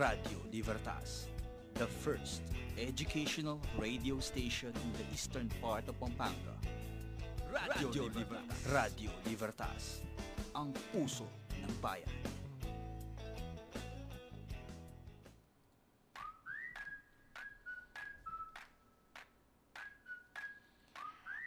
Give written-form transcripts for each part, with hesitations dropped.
Radio Libertas, the first educational radio station in the eastern part of Pampanga. Radio Libertas. Radio Libertas, ang puso ng bayan.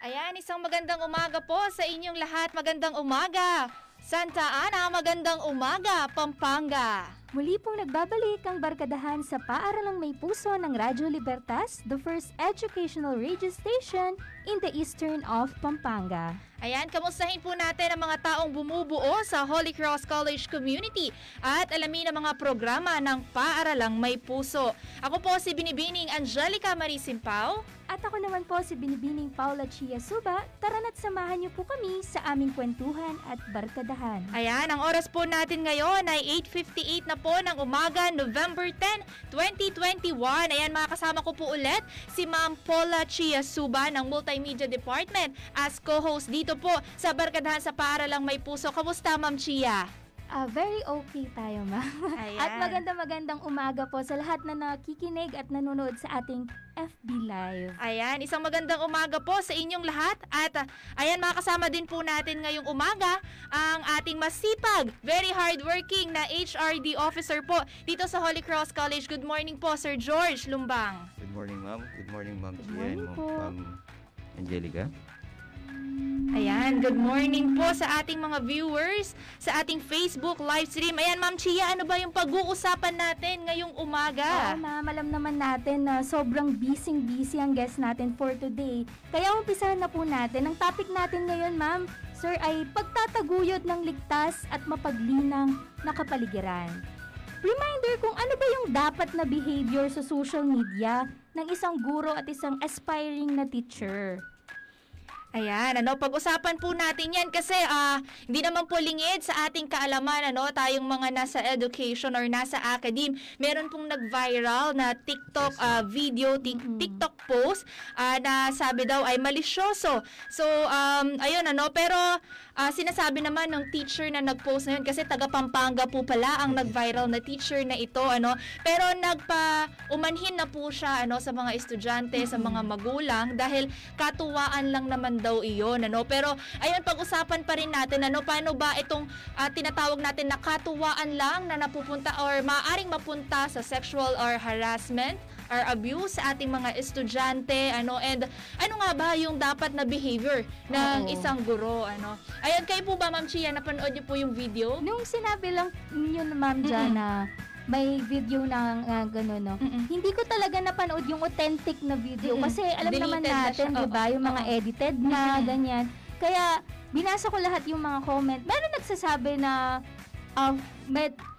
Ayan, isang magandang umaga po sa inyong lahat. Magandang umaga! Santa Ana, magandang umaga, Pampanga! Muli pong nagbabalik ang Barkadahan sa Paaralang May Puso ng Radyo Libertas, the first educational radio station in the eastern of Pampanga. Ayan, kamustahin po natin ang mga taong bumubuo sa Holy Cross College community at alamin ang mga programa ng Paaralang May Puso. Ako po si Binibining Angelica Marisimpaw. At ako naman po si Binibining Paula Chiazuba. Tara na't samahan niyo po kami sa aming kwentuhan at barkadahan. Ayan, ang oras po natin ngayon ay 8:58 na po ng umaga, November 10, 2021. Ayan, makakasama ko po ulit si Ma'am Paula Chiazuba ng Multimedia Department as co-host dito po sa Barkadahan sa Paaralang May Puso. Kamusta, Ma'am Chia? Very okay tayo, ma'am. At magandang umaga po sa lahat na nakikinig at nanonood sa ating FB Live. Ayan, isang magandang umaga po sa inyong lahat. At ayan, makakasama din po natin ngayong umaga ang ating masipag, very hardworking na HRD officer po dito sa Holy Cross College. Good morning po, Sir George Lumbang. Good morning, ma'am. Good morning, ma'am. Good morning po, ma'am Angelica. Ayan, good morning po sa ating mga viewers sa ating Facebook live stream. Ayan, Ma'am Chia, ano ba yung pag-uusapan natin ngayong umaga? Oo, ma'am, alam naman natin na sobrang busy ang guest natin for today. Kaya umpisahan na po natin. Ang topic natin ngayon, ma'am, sir, ay pagtataguyod ng ligtas at mapaglinang na kapaligiran. Reminder kung ano ba yung dapat na behavior sa social media ng isang guro at isang aspiring na teacher. Ayan, ano, pag-usapan po natin yan kasi hindi naman po lingid sa ating kaalaman, ano, tayong mga nasa education or nasa academe. Meron pong nag-viral na TikTok video, TikTok post na sabi daw ay malisyoso. So, ayun, ano, pero sinasabi naman ng teacher na nag-post na yun kasi taga Pampanga po pala ang nag-viral na teacher na ito, ano. Pero nagpa-umanhin na po siya, ano, sa mga estudyante, sa mga magulang dahil katuwaan lang naman daw iyon, ano. Pero ayun, pag-usapan pa rin natin, ano, paano ba itong tinatawag natin na katuwaan lang na napupunta or maaaring mapunta sa sexual or harassment or abuse sa ating mga estudyante, ano, and ano nga ba yung dapat na behavior ng isang guro, ano. Ayun, kayo po ba, Ma'am Chia, napanood niyo po yung video? Nung sinabi lang niyo, Ma'am Jana, may video na gano'n, no? Hindi ko talaga napanood yung authentic na video kasi alam naman natin, diba, yung mga edited na, ganyan. Kaya, binasa ko lahat yung mga comment. Meron nagsasabi na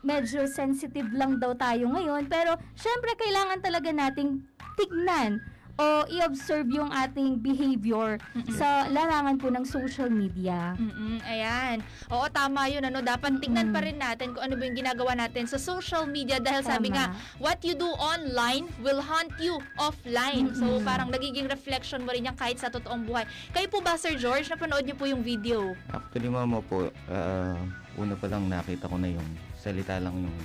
medyo sensitive lang daw tayo ngayon, pero syempre kailangan talaga nating tignan o i-observe yung ating behavior sa larangan po ng social media. Ayan. Oo, tama yun, ano. Dapat tingnan pa rin natin kung ano ba yung ginagawa natin sa social media dahil sabi nga, what you do online will haunt you offline. So, parang nagiging reflection mo rin yan kahit sa totoong buhay. Kayo po ba, Sir George, napanood niyo po yung video? Actually, mama po, una pa lang nakita ko na yung salita lang yung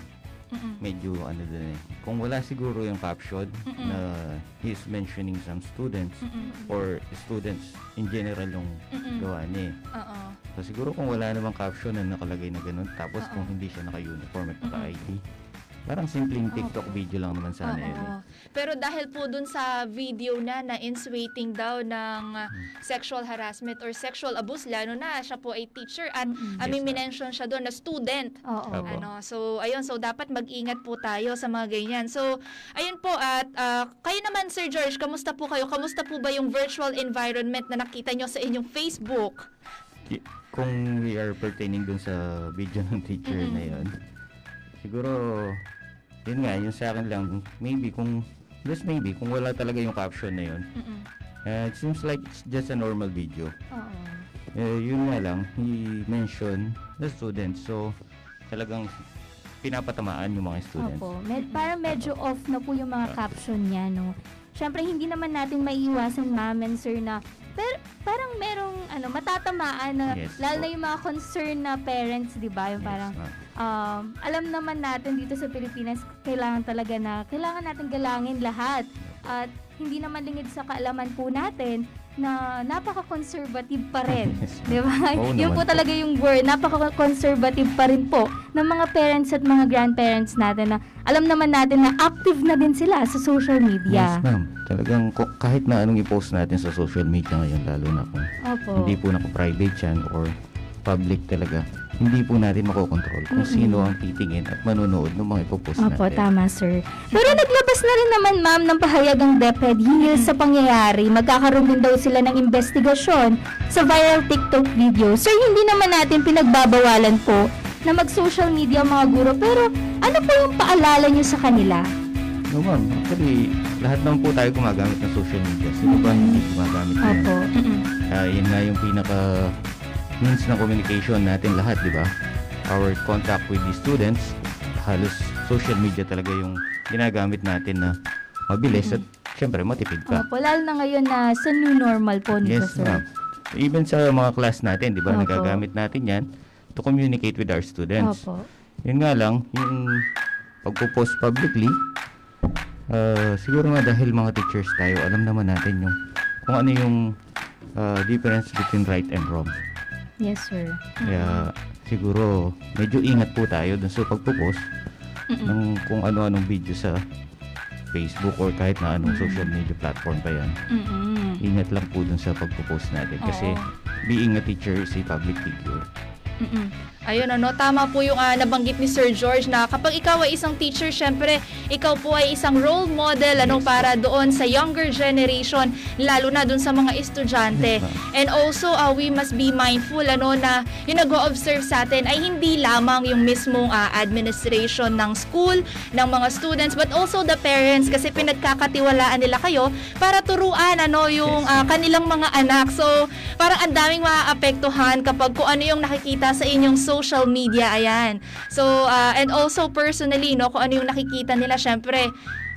medyo ano din eh. Kung wala siguro yung caption na he's mentioning some students or students in general yung gawa niya. So siguro kung wala namang caption na nakalagay na ganun, tapos kung hindi siya naka-uniform at naka-ID, parang simpleng TikTok video lang naman sana yun. Pero dahil po dun sa video na insinuating daw ng sexual harassment or sexual abuse, lalo na siya po ay teacher at mention siya doon na student. Ano, so, ayun, so dapat mag-ingat po tayo sa mga ganyan. So, ayun po, at kayo naman, Sir George, kamusta po kayo? Kamusta po ba yung virtual environment na nakita nyo sa inyong Facebook? Kung we are pertaining dun sa video ng teacher na yun, siguro, yun nga, yun sa akin lang, maybe kung wala talaga yung caption na yun, it seems like it's just a normal video. Yun nga lang, he mentioned the students, so talagang pinapatamaan yung mga students. Parang medyo off na po yung mga caption niya, no? Siyempre, hindi naman natin maiiwasan, ma'am and sir, na pero parang merong ano, matatamaan na, lalo na yung mga concern na parents, di ba? Yung parang alam naman natin dito sa Pilipinas, kailangan natin galangin lahat. At hindi naman lingid sa kaalaman po natin na napaka-conservative pa rin. Di ba? Oh, yun po talaga yung word. Napaka-conservative pa rin po ng mga parents at mga grandparents natin na alam naman natin na active na din sila sa social media. Yes, ma'am. Talagang kahit na anong i-post natin sa social media ngayon, lalo na kung hindi po naka-private yan or public talaga, hindi po natin makokontrol kung sino ang titingin at manonood ng mga ipopost natin. Opo, tama sir. Pero naglabas na rin naman ma'am ng pahayag ang DepEd hinggil sa pangyayari. Magkakaroon din daw sila ng investigasyon sa viral TikTok video. Sir, hindi naman natin pinagbabawalan po na mag-social media mga guro. Pero ano po yung paalala nyo sa kanila? No ma'am, actually, lahat naman po tayo gumagamit ng social media. Sino ba hindi gumagamit na yan? Opo. Yun na yung pinaka means na communication natin lahat, di ba? Our contact with the students, halos social media talaga yung ginagamit natin na mabilis at syempre matipid pa. Opo, lalo na ngayon na sa new normal po nito, sir. Yes, even sa mga class natin, di ba? Nagagamit natin yan to communicate with our students. Opo. Yun nga lang, yung pagpo-post publicly, siguro nga dahil mga teachers tayo, alam naman natin yung kung ano yung difference between right and wrong. Yes, sir. Kaya siguro medyo ingat po tayo dun sa pagpo-post ng kung ano-anong video sa Facebook or kahit na anong social media platform pa yan. Ingat lang po dun sa pagpo-post natin kasi being a teacher is a public figure. Ayun ano, tama po yung nabanggit ni Sir George na kapag ikaw ay isang teacher, syempre ikaw po ay isang role model ano para doon sa younger generation, lalo na doon sa mga estudyante. And also, we must be mindful ano na yung nag-o-observe sa atin ay hindi lamang yung mismong administration ng school, ng mga students, but also the parents kasi pinagkakatiwalaan nila kayo para turuan ano yung kanilang mga anak. So, parang ang daming maaapektuhan kapag kung ano yung nakikita sa inyong social media, ayan. So, and also personally, no, kung ano yung nakikita nila, syempre,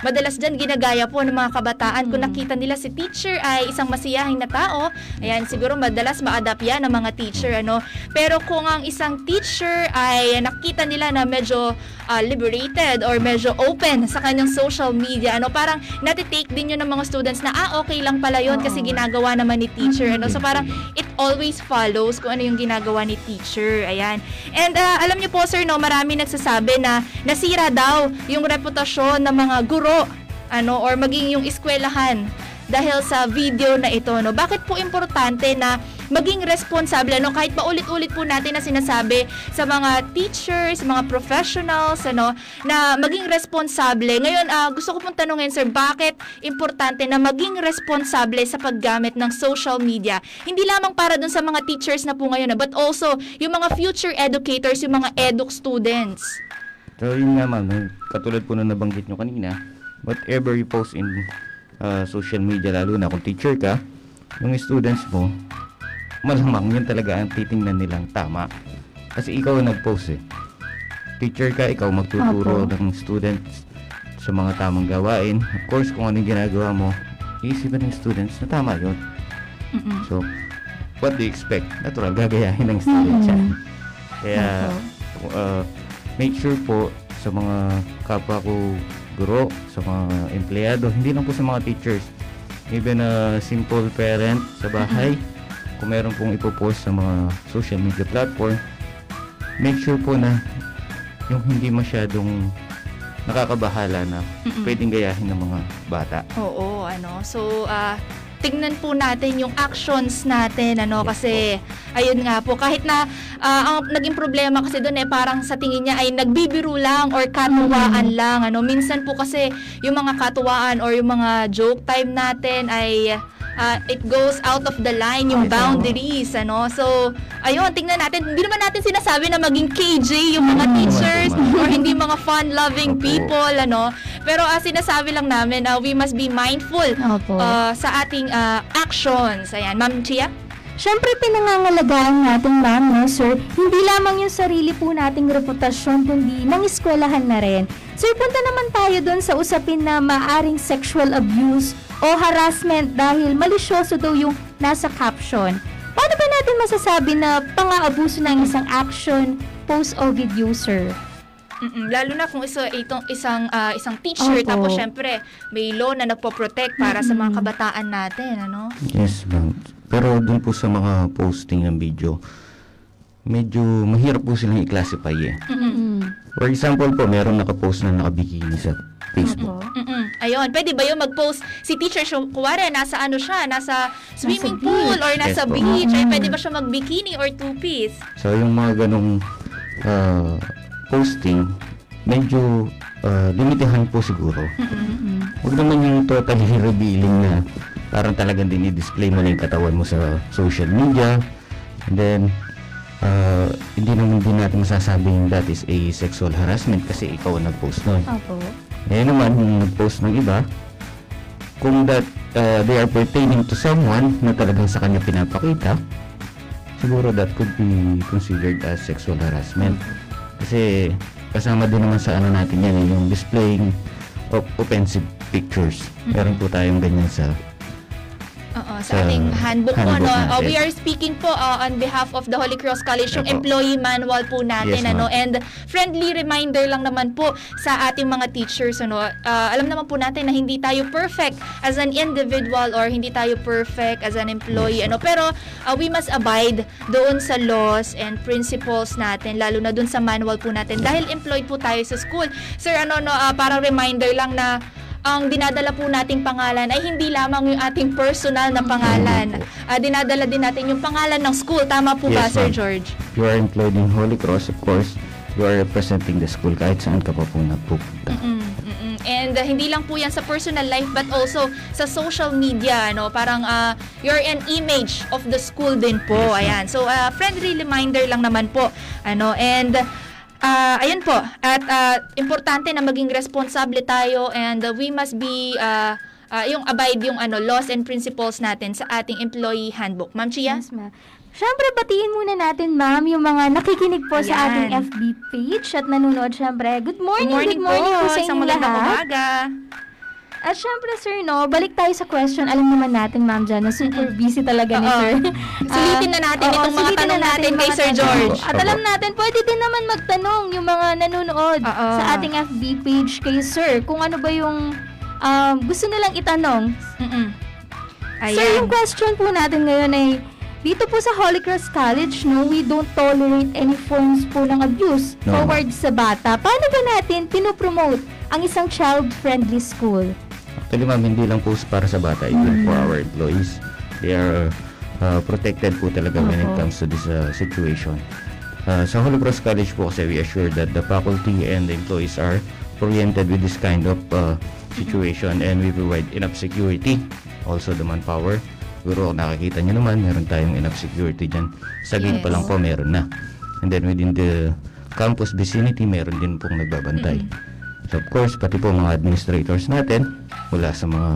madalas dyan ginagaya po ng mga kabataan. Kung nakita nila si teacher ay isang masiyahing na tao, ayan, siguro madalas ma-adapt yan ng mga teacher, ano. Pero kung ang isang teacher ay nakita nila na medyo liberated or medyo open sa kanyang social media, ano, parang natitake din yun ng mga students na, okay lang pala yun kasi ginagawa naman ni teacher, ano. So, parang it always follows kung ano yung ginagawa ni teacher, ayan. And alam niyo po, sir, no, marami nagsasabi na nasira daw yung reputasyon ng mga guro ano or maging yung eskwelahan dahil sa video na ito, no. Bakit po importante na maging responsable, no, kahit paulit-ulit po natin na sinasabi sa mga teachers, mga professionals, ano, na maging responsable. Ngayon, gusto ko pong tanungin, sir, bakit importante na maging responsable sa paggamit ng social media? Hindi lamang para dun sa mga teachers na po ngayon, but also yung mga future educators, yung mga eduk students. So, yun nga, ma'am, katulad po na nabanggit nyo kanina, whatever you post in social media, lalo na kung teacher ka, yung students mo, malamang yun talaga ang titingnan nilang tama. Kasi ikaw ang nag-post eh. Teacher ka, ikaw magtuturo ng students sa mga tamang gawain. Of course, kung anong ginagawa mo, iisipin ng students na tama yun. So, what do you expect? Natural, gagayahin ng students yan. Kaya, make sure po sa mga kapwa ko guro, sa mga empleyado, hindi lang po sa mga teachers, even a simple parent sa bahay, kung meron pong ipopost sa mga social media platform, make sure po na yung hindi masyadong nakakabahala na pwedeng gayahin ng mga bata. Oo, ano, so tingnan po natin yung actions natin, ano, kasi ayun nga po, kahit na ang naging problema kasi doon parang sa tingin niya ay nagbibiru lang or katuwaan lang, ano. Minsan po kasi yung mga katuwaan or yung mga joke time natin ay it goes out of the line, yung boundaries, ano. So, ayun, tingnan natin. Hindi naman natin sinasabi na maging KJ yung mga teachers or hindi mga fun-loving people, ano. Pero sinasabi lang namin, we must be mindful sa ating actions. Ayan, Ma'am Chia? Siyempre, pinangangalagaan natin, ma'am, no, sir, hindi lamang yung sarili po nating reputasyon, kundi ng eskwelahan na rin. Sir, punta naman tayo doon sa usapin na maaring sexual abuse o harassment dahil malisyoso daw yung nasa caption. Paano ba natin masasabi na pang-aabuso ng isang action post o video, sir? Lalo na kung isang teacher, tapos syempre may law na nagpo-protect para sa mga kabataan natin, ano? Yes, ma'am. Pero dun po sa mga posting ng video, medyo mahirap po silang i-classify eh. For example po, meron nakapost na nakabikini sa Facebook. Ayun, pwede ba yung mag-post si teacher, kuwari nasa ano siya, nasa swimming pool or nasa beach, ay pwede ba siya mag-bikini or two-piece? So yung mga ganong posting, medyo limitahan po siguro. Huwag naman yung totally revealing na parang talagang dinidisplay mo na yung katawan mo sa social media. And then, hindi naman din natin masasabing that is a sexual harassment kasi ikaw ang nag-post nun. Opo. Ngayon naman, yung nag-post ng iba, kung that they are pertaining to someone na talagang sa kanya pinapakita, siguro that could be considered as sexual harassment. Kasi kasama din naman sa ano natin yan, yung displaying of offensive pictures. Meron po tayong ganyan sa ating handbook po, no? We are speaking po on behalf of the Holy Cross College, yung employee manual po natin, ano? And friendly reminder lang naman po sa ating mga teachers, ano? Alam naman po natin na hindi tayo perfect as an individual or hindi tayo perfect as an employee, ano? Pero we must abide doon sa laws and principles natin, lalo na doon sa manual po natin. Dahil employed po tayo sa school. Sir, ano, no? Parang reminder lang na ang dinadala po nating pangalan ay hindi lamang yung ating personal na pangalan. Dinadala din natin yung pangalan ng school. Tama po ba, Sir George? You are employed in Holy Cross, of course. You are representing the school kahit saan ka pa po nagpupunta. And hindi lang po yan sa personal life but also sa social media, no? Parang you're an image of the school din po. Ayan. So, friendly reminder lang naman po. Ano? And ayan po, at importante na maging responsable tayo and we must be, yung abide yung ano, laws and principles natin sa ating employee handbook. Ma'am Chia? Yes, ma'am. Siyempre, batiin muna natin, ma'am, yung mga nakikinig po sa ating FB page at nanonood, siyempre. Good morning po sa inyong lahat. At syempre, sir, no, balik tayo sa question. Alam naman natin, ma'am, dyan, na super busy talaga ni sir. Sulitin na natin itong mga tanong natin kay Sir George. At alam natin, pwede din naman magtanong yung mga nanonood sa ating FB page kay sir kung ano ba yung gusto nilang itanong. Sir, yung question po natin ngayon ay, dito po sa Holy Cross College, no, we don't tolerate any forms po ng abuse towards sa bata. Paano ba natin pinopromote ang isang child-friendly school? Actually, ma'am, hindi lang po para sa bata, even for our employees. They are protected po talaga when it comes to this situation. Sa Holy Cross College po kasi we assure that the faculty and the employees are oriented with this kind of situation and we provide enough security, also the manpower. Siguro nakakita nyo naman, meron tayong enough security dyan. Sa gate pa lang po, meron na. And then within the campus vicinity, meron din pong nagbabantay. So of course, pati po mga administrators natin, mula sa mga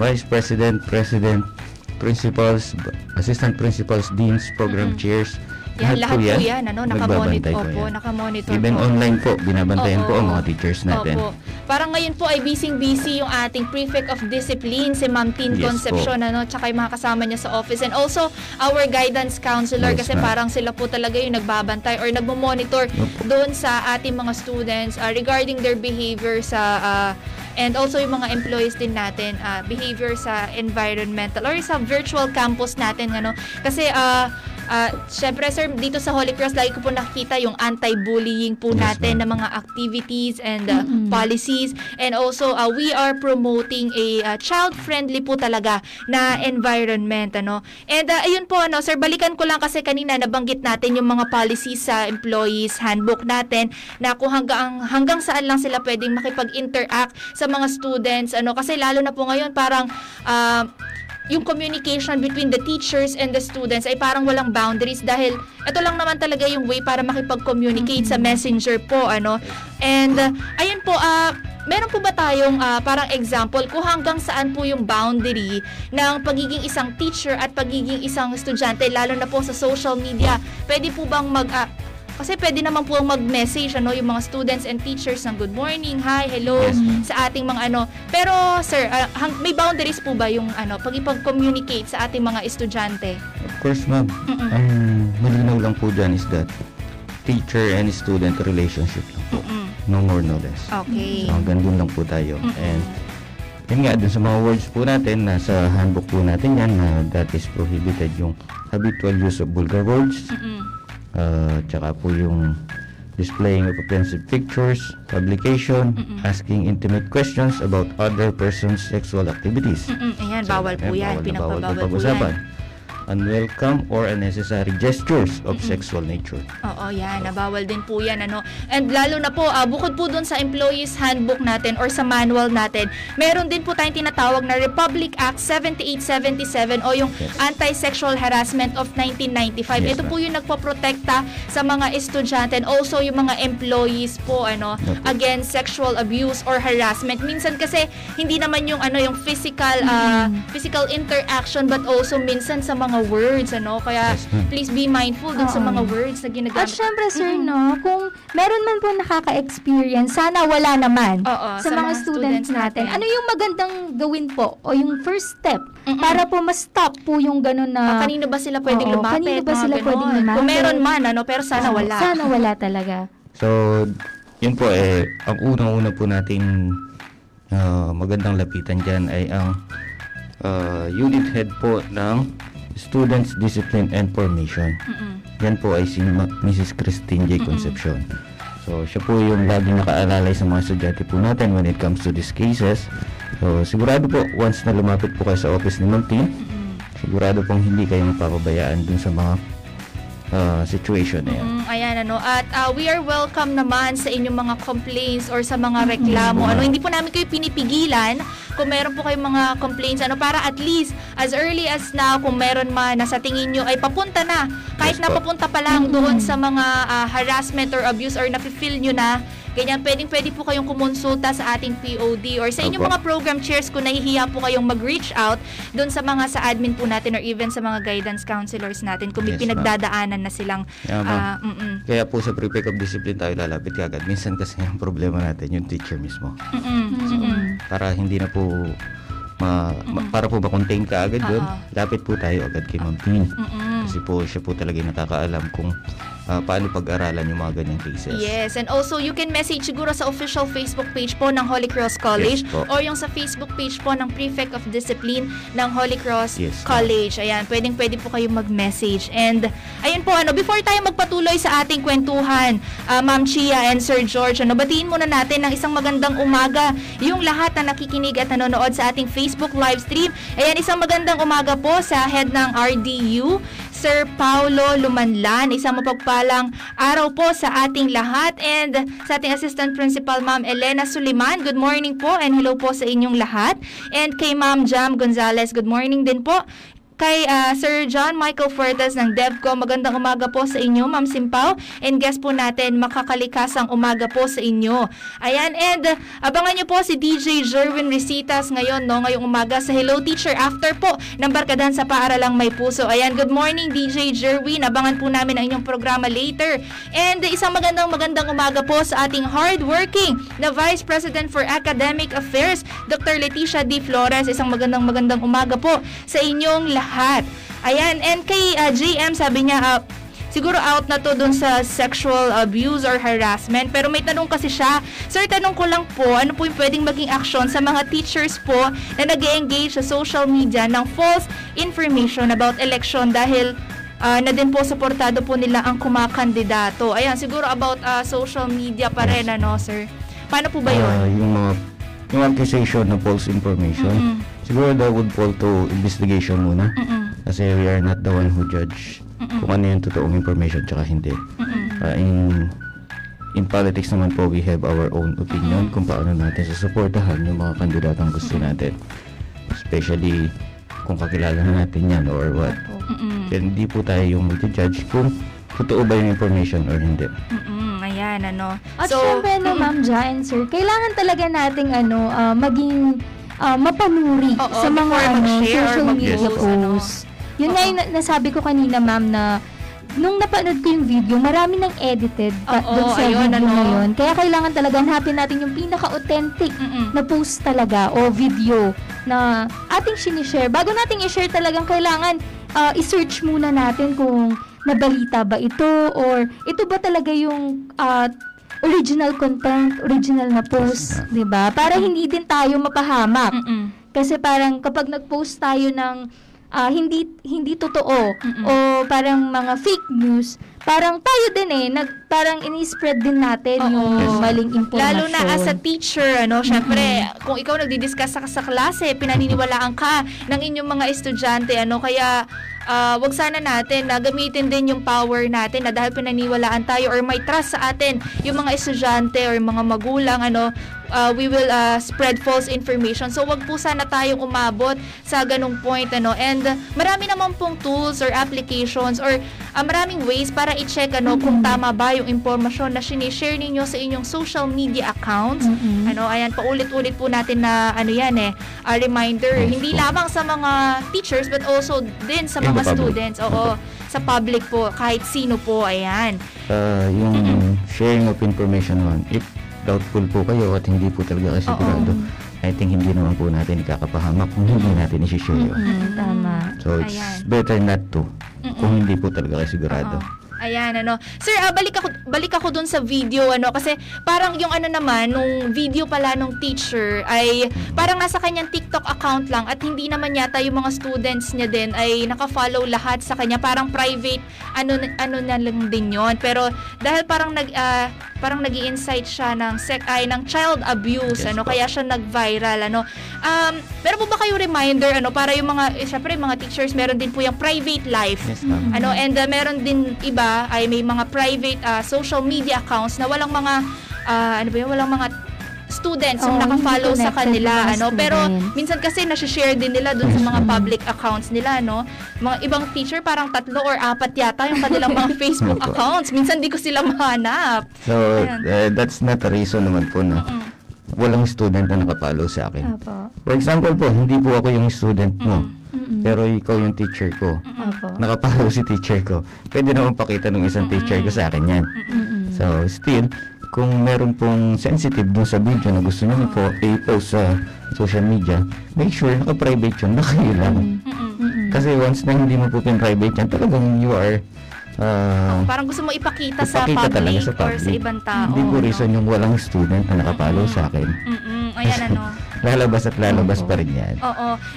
vice president, president, principals, assistant principals, deans, program chairs, lahat po yan, ano, nagbabantay po yan. Nakamonitor even po. Online po, binabantayan po ang mga teachers natin. Parang ngayon po ay busy-busy yung ating prefect of discipline, si Ma'am Tin Concepcion, ano, tsaka yung mga kasama niya sa office. And also, our guidance counselor, kasi parang sila po talaga yung nagbabantay or nagmomonitor doon sa ating mga students regarding their behavior sa... and also yung mga employees din natin, behavior sa environmental or sa virtual campus natin, ano? Kasi, syempre, sir, dito sa Holy Cross, lagi ko po nakikita yung anti-bullying po natin na mga activities and policies. And also, we are promoting a child-friendly po talaga na environment, ano? And ayun po, ano, sir, balikan ko lang kasi kanina nabanggit natin yung mga policies sa employees handbook natin na kung hanggang saan lang sila pwedeng makipag-interact sa mga students, ano, kasi lalo na po ngayon parang yung communication between the teachers and the students ay parang walang boundaries dahil ito lang naman talaga yung way para makipag-communicate sa messenger po, ano. And ayun po, meron po ba tayong parang example kung hanggang saan po yung boundary ng pagiging isang teacher at pagiging isang estudyante, lalo na po sa social media? Pwede po bang kasi pwede naman po mag-message, ano, yung mga students and teachers ng good morning, hi, hello, sa ating mga ano. Pero, sir, may boundaries po ba yung ano, pag-communicate sa ating mga estudyante? Of course, ma'am. Ang malinaw lang po dyan is that teacher and student relationship lang po. No more, no less. Okay. So hanggang doon lang po tayo. And yun nga, dun sa mga words po natin, nasa handbook po natin yan na that is prohibited, yung habitual use of vulgar words, tsaka po yung displaying of offensive pictures, publication, asking intimate questions about other persons' sexual activities. Ayan, so, bawal po yan, pinagpabawal po yan. Unwelcome or unnecessary gestures of sexual nature. Oo, yan. Nabawal din po yan. Ano? And lalo na po, bukod po dun sa employees handbook natin or sa manual natin, meron din po tayong tinatawag na Republic Act 7877 o yung Anti-Sexual Harassment of 1995. Yes, ito po yung nagpoprotekta sa mga estudyante and also yung mga employees po ano, against sexual abuse or harassment. Minsan kasi hindi naman yung ano yung physical physical interaction but also minsan sa mga words, ano? Kaya, please be mindful dun sa mga words na ginagamit. At syempre, sir, no? Kung meron man po nakaka-experience, sana wala naman sa mga students natin. Ano yung magandang gawin po? O yung first step? Para po ma-stop po yung gano'n na... kanino ba sila pwedeng lumapit? Kanino ba sila pwedeng lumapit? Kung meron man, ano? Pero sana wala. Sana wala talaga. So, yun po, eh, ang unang-una po nating magandang lapitan dyan ay ang unit head po ng Students Discipline and Formation. Yan po ay si Mrs. Christine J. Concepcion. So, siya po yung lagi nakaalalay sa mga estudyante po natin when it comes to these cases. So, sigurado po, once na lumapit po kayo sa office ni Ma'am Tin, sigurado pong hindi kayo mapapabayaan dun sa mga situation na yan. Ayan, ano. At we are welcome naman sa inyong mga complaints or sa mga reklamo. Ano, hindi po namin kayo pinipigilan kung meron po kayong mga complaints. Ano, para at least, as early as now, kung meron man na sa tingin nyo, ay papunta na. Kahit napapunta pa lang doon sa mga harassment or abuse or napifeel nyo na, ganyan, pwede po kayong kumonsulta sa ating POD or sa inyong mga program chairs kung nahihiya po kayong mag-reach out doon sa mga sa admin po natin or even sa mga guidance counselors natin kung may pinagdadaanan na silang... Kaya po sa pre-pick-up discipline tayo lalapit agad. Minsan kasi yung problema natin, yung teacher mismo. So, para hindi na po... para po ma-contain ka agad doon, lapit po tayo agad kay Ma'am Tin. Kasi po, siya po talaga nakakaalam kung paano pag-aralan yung mga ganyang cases. Yes, and also you can message siguro sa official Facebook page po ng Holy Cross College or yung sa Facebook page po ng Prefect of Discipline ng Holy Cross College. Ayan, pwedeng-pwede po kayong mag-message. And, ayun po, ano, before tayo magpatuloy sa ating kwentuhan, Ma'am Chia and Sir George, ano, batiin muna natin ng isang magandang umaga yung lahat na nakikinig at nanonood sa ating Facebook live stream. Ayan, isang magandang umaga po sa head ng RDU, Sir Paulo Lumanlan. Isang mapagpalang araw po sa ating lahat and sa ating Assistant Principal, Ma'am Elena Suliman. Good morning po and hello po sa inyong lahat. And kay Ma'am Jam Gonzales, good morning din po. Kay Sir John Michael Ferdas ng DevCo, magandang umaga po sa inyo, Ma'am Simpao. And guest po natin, makakalikasang umaga po sa inyo. Ayan, and abangan nyo po si DJ Jerwin Resitas ngayon, no, ngayong umaga sa Hello Teacher After po ng Barkadahan sa Paaralang May Puso. Ayan, good morning DJ Jerwin. Abangan po namin ang inyong programa later. And isang magandang umaga po sa ating hardworking na Vice President for Academic Affairs, Dr. Leticia D. Flores. Isang magandang umaga po sa inyong lahat. Ayan, and kay JM sabi niya, siguro out na to dun sa sexual abuse or harassment. Pero may tanong kasi siya, sir, tanong ko lang po, ano po yung pwedeng maging action sa mga teachers po na nag-engage sa social media ng false information about election dahil na din po suportado po nila ang kumakandidato. Ayan, siguro about social media pa rin, ano, sir? Paano po ba yun? Yung accusation na false information, siguro that would fall to investigation muna. Kasi we are not the one who judge kung ano yung totoong information tsaka hindi. In politics naman po, we have our own opinion kung paano natin sasuportahan yung mga kandidatang gusto natin. Especially kung kakilala na natin yan or what. Then hindi po tayo yung mag-judge kung totoo ba yung information or hindi. Ayan, ano. At syempre, Ma'am Jia and Sir, kailangan talaga nating ano, maging... mapanuri sa mga social media posts. Yun nga yung nasabi ko kanina, ma'am, na nung napanood ko yung video, marami nang edited doon sa video na yun. Kaya kailangan talaga hanapin natin yung pinaka-authentic na post talaga o video na ating sinishare. Bago nating ishare talagang kailangan i-search muna natin kung nabalita ba ito? Or ito ba talaga yung original content, original na post? Yes, diba? Para hindi din tayo mapahamak. Kasi parang kapag nag-post tayo ng hindi totoo o parang mga fake news, parang tayo din parang ini-spread din natin yung maling impormasyon. Lalo na as a teacher, ano, syempre, kung ikaw nagdi-discuss sa klase, pinaniniwalaan ka ng inyong mga estudyante, ano, kaya wag sana natin na gamitin din yung power natin na dahil pinaniwalaan tayo or may trust sa atin yung mga estudyante or mga magulang, ano, we will spread false information. So wag po sana tayong umabot sa ganung point, ano. And marami naman pong tools or applications or maraming ways para i-check, ano, kung tama ba yung impormasyon na sinishare ninyo sa inyong social media accounts. Ano, ayan, paulit-ulit po natin na ano yan, a reminder, hindi lamang sa mga teachers but also din sa mga students, sa public po, kahit sino po, ayan. Yung sharing of information on, if doubtful po kayo at hindi po talaga kasi sigurado, I think hindi naman po natin ikakapahamak kung hindi natin isi-share yun. Tama. So it's better not to, kung hindi po talaga kasi sigurado. Ayan, ano. Sir, balik ako dun sa video, ano, kasi parang yung ano naman, nung video pala nung teacher ay parang nasa kanyang TikTok account lang at hindi naman yata yung mga students niya din ay nakafollow lahat sa kanya. Parang private, ano na lang din yun. Pero dahil parang nag-i-incite siya ng child abuse, ano, kaya siya nag-viral, ano. Meron po ba kayong reminder, ano, para yung mga, syempre, mga teachers, meron din po yung private life. Ano, and meron din iba ay may mga private social media accounts na walang mga, walang mga students yung nakafollow sa kanila, ano. Pero minsan kasi nashare din nila dun sa mga public accounts nila, no. Mga ibang teacher parang 3 or 4 yata yung kanilang mga Facebook accounts. Minsan di ko sila mahanap. So that's not a reason naman po na walang student na nakapollow sa akin. For example po, hindi po ako yung student mo, pero ikaw yung teacher ko, nakapollow si teacher ko, pwede naman pakita ng isang teacher ko sa akin yan. So still, kung meron pong sensitive dun sa video na gusto nyo po i-post sa social media, make sure naka-private yun, nakailan. Kasi once na hindi mo po pin-private yan, talagang you are parang gusto mo ipakita sa public, or sa ibang tao. Hindi po reason yung walang student na nakapalo sa akin. Ayan, ano. Lalabas at lalabas pa rin yan.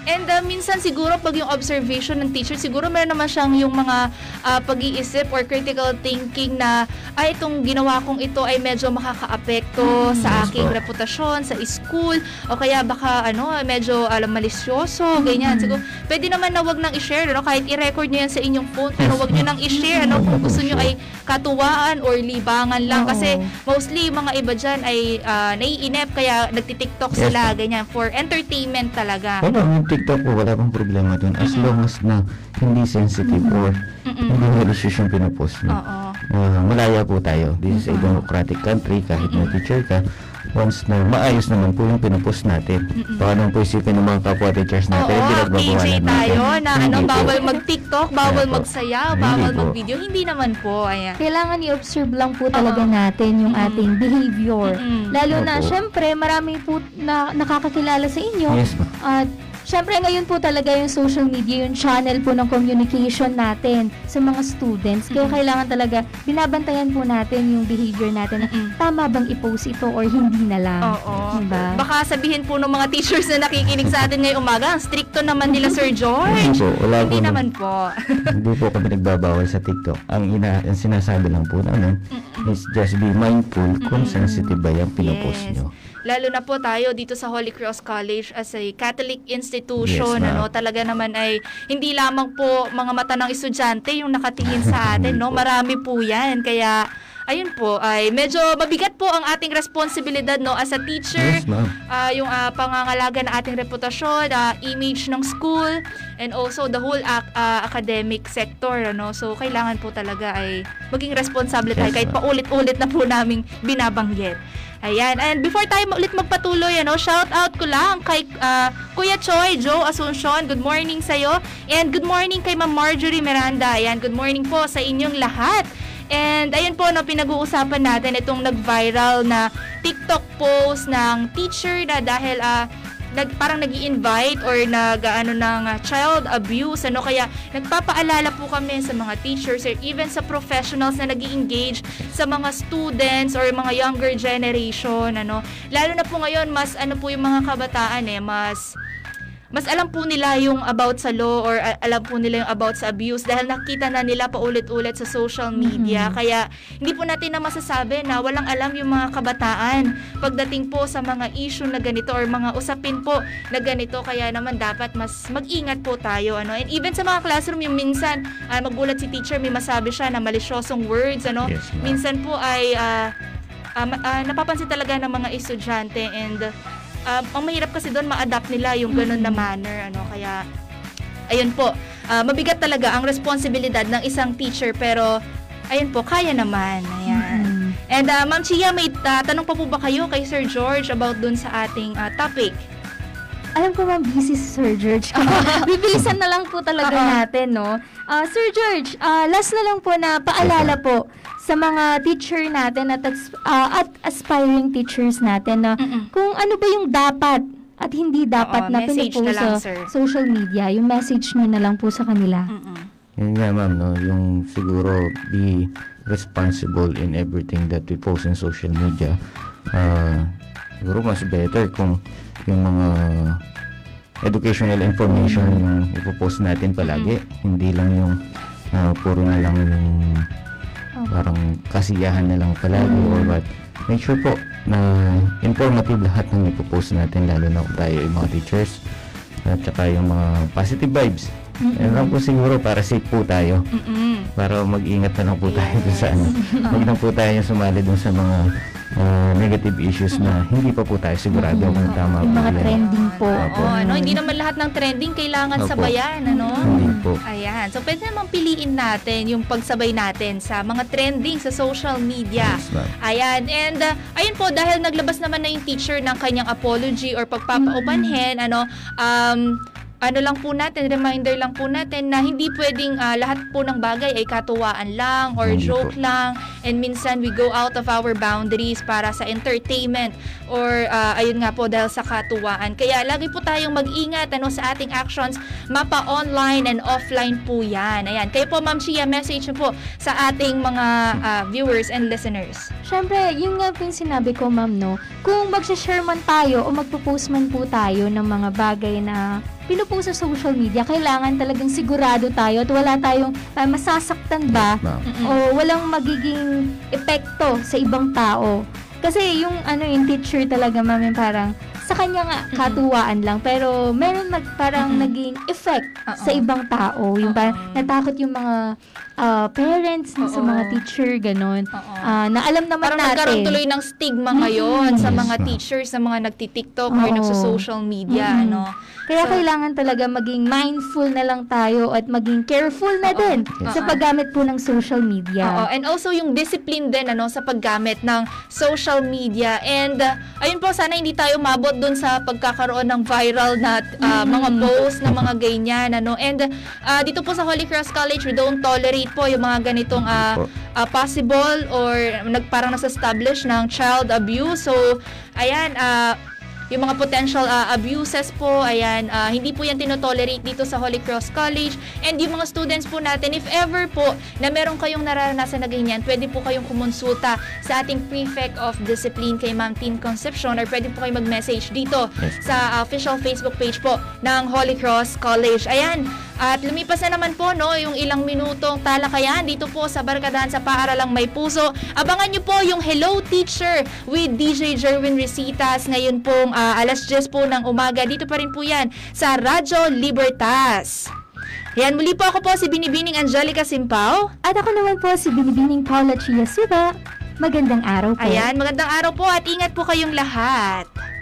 And minsan siguro pag yung observation ng teacher, siguro meron naman siyang yung mga pag-iisip or critical thinking na ay itong ginawa kong ito ay medyo makakaapekto sa aking reputasyon, sa school, o kaya baka ano, medyo malisyoso, ganyan. Siguro, pwede naman na wag nang i-share, no? Kahit i-record nyo yan sa inyong phone, pero wag nyo nang i-share, ano, kung gusto nyo ay katuwaan or libangan lang. Kasi mostly mga iba dyan ay naiinip, kaya nagtitiktok sila, ganyan. For entertainment talaga. Yung TikTok po, wala pang problema dun. As long as na hindi sensitive or hindi malicious yung pinapost mo. Malaya po tayo. This is a democratic country. Kahit na teacher ka, once na maayos naman po yung pinapost natin. Baka naman po isipin ng mga kapwa teachers natin. DJ tayo na ano, bawal mag-TikTok, bawal magsayaw, bawal mag-video. Hindi naman po. Ayan. Kailangan i-observe lang po talaga natin yung ating behavior. Lalo na, syempre, marami po na nakakakilala sa inyo. At syempre, ngayon po talaga yung social media, yung channel po ng communication natin sa mga students. Kaya kailangan talaga, binabantayan po natin yung behavior natin. Tama bang i-post ito or hindi na lang? Diba? Baka sabihin po ng mga teachers na nakikinig sa atin ngayong umaga, stricto naman nila, Sir George. Hindi naman po. Hindi po kami nagbabawal sa TikTok. Ang sinasabi lang po namin is just be mindful kung sensitive ba yung pinopost nyo. Lalo na po tayo dito sa Holy Cross College as a Catholic institution, ano, talaga naman ay hindi lamang po mga mata ng estudyante yung nakatingin sa atin, no? Marami po yan, kaya ayun po, ay medyo mabigat po ang ating responsibilidad, no, as a teacher, yung pangangalaga na ating reputasyon, image ng school, and also the whole academic sector, ano. So kailangan po talaga ay maging responsable tayo kahit paulit-ulit na po naming binabanggit. Ayan, and before tayo ulit magpatuloy, ano, shout out ko lang kay Kuya Choi, Joe Asuncion, good morning sa'yo. And good morning kay Ma'am Marjorie Miranda. Ayan, good morning po sa inyong lahat. And ayun po, no, pinag-uusapan natin itong nag-viral na TikTok post ng teacher na dahil parang nag-i-invite or nag-ano ng child abuse, ano, kaya nagpapaalala po kami sa mga teachers or even sa professionals na nag-i-engage sa mga students or mga younger generation, ano. Lalo na po ngayon, mas ano po yung mga kabataan eh, mas alam po nila yung about sa law or alam po nila yung about sa abuse dahil nakita na nila paulit-ulit sa social media. Mm-hmm. Kaya hindi po natin na masasabi na walang alam yung mga kabataan pagdating po sa mga issue na ganito or mga usapin po na ganito. Kaya naman dapat mas mag-ingat po tayo, ano. And even sa mga classroom, yung minsan magulat si teacher, may masabi siya na malisyosong words, ano. Yes, minsan po ay napapansin talaga ng mga estudyante, and ang mahirap kasi doon ma-adapt nila yung ganun na manner, ano. Kaya ayun po, mabigat talaga ang responsibilidad ng isang teacher, pero ayun po, kaya naman. Ayan. Mm-hmm. And Ma'am Chia, may tanong pa po ba kayo kay Sir George about doon sa ating topic? Alam ko, ma'am, busy si Sir George. Bibilisan na lang po talaga natin, no? Sir George, last na lang po na paalala po sa mga teacher natin at aspiring teachers natin na kung ano ba yung dapat at hindi dapat na pinupost sa social media. Yung message nyo na lang po sa kanila. Yun nga, ma'am, no? Yung siguro be responsible in everything that we post in social media. Siguro mas better kung yung mga educational information yung ipopost natin palagi, hindi lang yung puro na lang yung parang kasiyahan na lang palagi, but make sure po na informative lahat ng ipopost natin, lalo na kung tayo yung mga teachers at saka yung mga positive vibes. Yan lang po siguro para safe po tayo, para mag-ingat na lang po tayo kung saan huwag na po tayo sumali dun sa mga negative issues na hindi pa po tayo sigurado kung tama po. Yung mga trending po. Ano, hindi naman lahat ng trending kailangan sabayan, ano? Hindi po. Ayan. So, pwede namang piliin natin yung pagsabay natin sa mga trending sa social media. Yes, ayan. And, ayun po, dahil naglabas naman na yung teacher ng kanyang apology or pagpapaupanhin, ano, ano lang po natin, reminder lang po natin na hindi pwedeng lahat po ng bagay ay katuwaan lang or joke lang, and minsan we go out of our boundaries para sa entertainment or ayun nga po, dahil sa katuwaan. Kaya lagi po tayong mag-ingat, ano, sa ating actions, mapa online and offline po yan. Ayan. Kaya po, Ma'am Chia, message po sa ating mga viewers and listeners. Siyempre, yun nga po yung sinabi ko, ma'am, no? Kung magsashare man tayo o magpo-post man po tayo ng mga bagay na pinupost sa social media, kailangan talagang sigurado tayo at wala tayong masasaktan ba o walang magiging epekto sa ibang tao. Kasi yung ano, yung teacher talaga, ma'am, parang sa kanya nga katuwaan lang, pero meron parang naging effect sa ibang tao. Yung parang natakot yung mga parents sa mga teacher, ganun. Na alam naman parang natin. Parang nagkaroon tuloy ng stigma ngayon sa mga teachers, sa mga nagtitiktok or nagsosocial media, ano. Kaya kailangan talaga maging mindful na lang tayo at maging careful na din sa paggamit po ng social media. And also yung discipline din, ano, sa paggamit ng social media. And ayun po, sana hindi tayo mabot dun sa pagkakaroon ng viral na mga posts na mga ganyan, ano. And dito po sa Holy Cross College, we don't tolerate po yung mga ganitong possible or parang nasa-establish ng child abuse. So, ayan, yung mga potential abuses po, ayan, hindi po yan tinotolerate dito sa Holy Cross College. And yung mga students po natin, if ever po na meron kayong nararanasan na ganyan, pwede po kayong kumonsulta sa ating Prefect of Discipline, kay Ma'am Tin Concepcion, or pwede po kayong mag-message dito sa official Facebook page po ng Holy Cross College. Ayan, at lumipas na naman po, no, yung ilang minutong talakayan dito po sa Barkadahan sa Paaralang May Puso. Abangan nyo po yung Hello Teacher with DJ Jerwin Resitas ngayon pong alas 10 po ng umaga. Dito pa rin po yan sa Radyo Libertas. Ayan, muli po, ako po si Binibining Angelica Simpao. At ako naman po si Binibining Paula Chiazuba. Magandang araw po. Ayan, magandang araw po at ingat po kayong lahat.